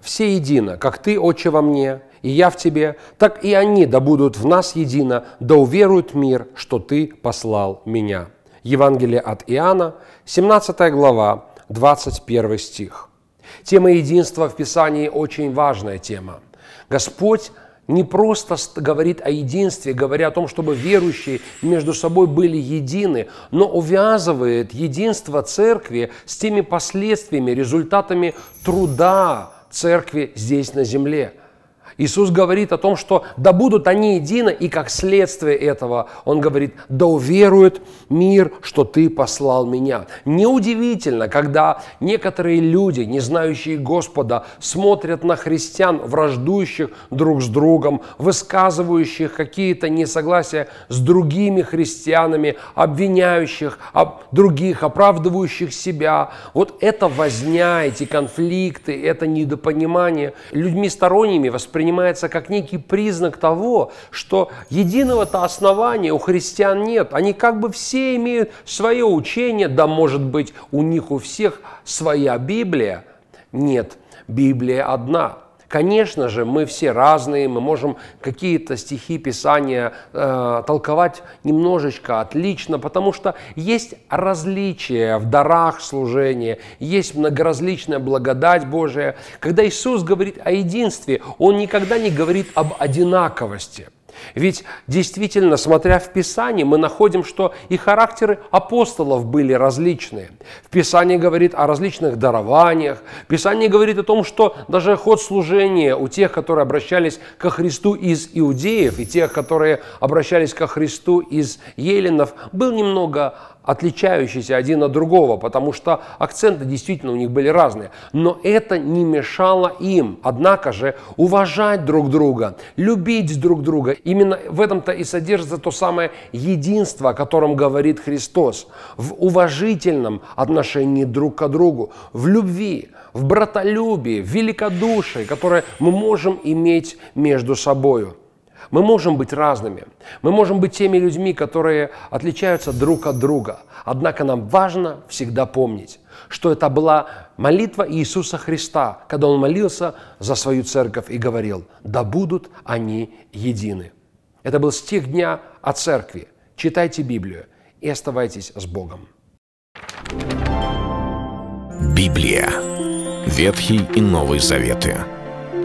все едино, как ты, Отче, во мне, и я в тебе, так и они да будут в нас едино, да уверует мир, что ты послал меня». Евангелие от Иоанна, 17 глава, 21 стих. Тема единства в Писании очень важная тема. Господь не просто говорит о единстве, говоря о том, чтобы верующие между собой были едины, но увязывает единство церкви с теми последствиями, результатами труда церкви здесь на земле. Иисус говорит о том, что да будут они едины, и как следствие этого Он говорит: да уверует мир, что ты послал меня. Неудивительно, когда некоторые люди, не знающие Господа, смотрят на христиан, враждующих друг с другом, высказывающих какие-то несогласия с другими христианами, обвиняющих других, оправдывающих себя. Вот эта возня, эти конфликты, это недопонимание людьми сторонними воспринимается как некий признак того, что единого-то основания у христиан нет. Они как бы все имеют свое учение, да, может быть, у них у всех своя Библия. Нет, Библия одна. Конечно же, мы все разные, мы можем какие-то стихи Писания толковать немножечко отлично, потому что есть различия в дарах служения, есть многоразличная благодать Божия. Когда Иисус говорит о единстве, Он никогда не говорит об одинаковости. Ведь действительно, смотря в Писании, мы находим, что и характеры апостолов были различные. В Писании говорит о различных дарованиях. Писание говорит о том, что даже ход служения у тех, которые обращались ко Христу из иудеев, и тех, которые обращались ко Христу из еленов, был немного отличающийся один от другого, потому что акценты действительно у них были разные. Но это не мешало им, однако же, уважать друг друга, любить друг друга. Именно в этом-то и содержится то самое единство, о котором говорит Христос. В уважительном отношении друг к другу, в любви, в братолюбии, в великодушии, которое мы можем иметь между собою. Мы можем быть разными, мы можем быть теми людьми, которые отличаются друг от друга. Однако нам важно всегда помнить, что это была молитва Иисуса Христа, когда Он молился за свою церковь и говорил: «Да будут они едины». Это был стих дня о церкви. Читайте Библию и оставайтесь с Богом. Библия. Ветхий и Новый Заветы.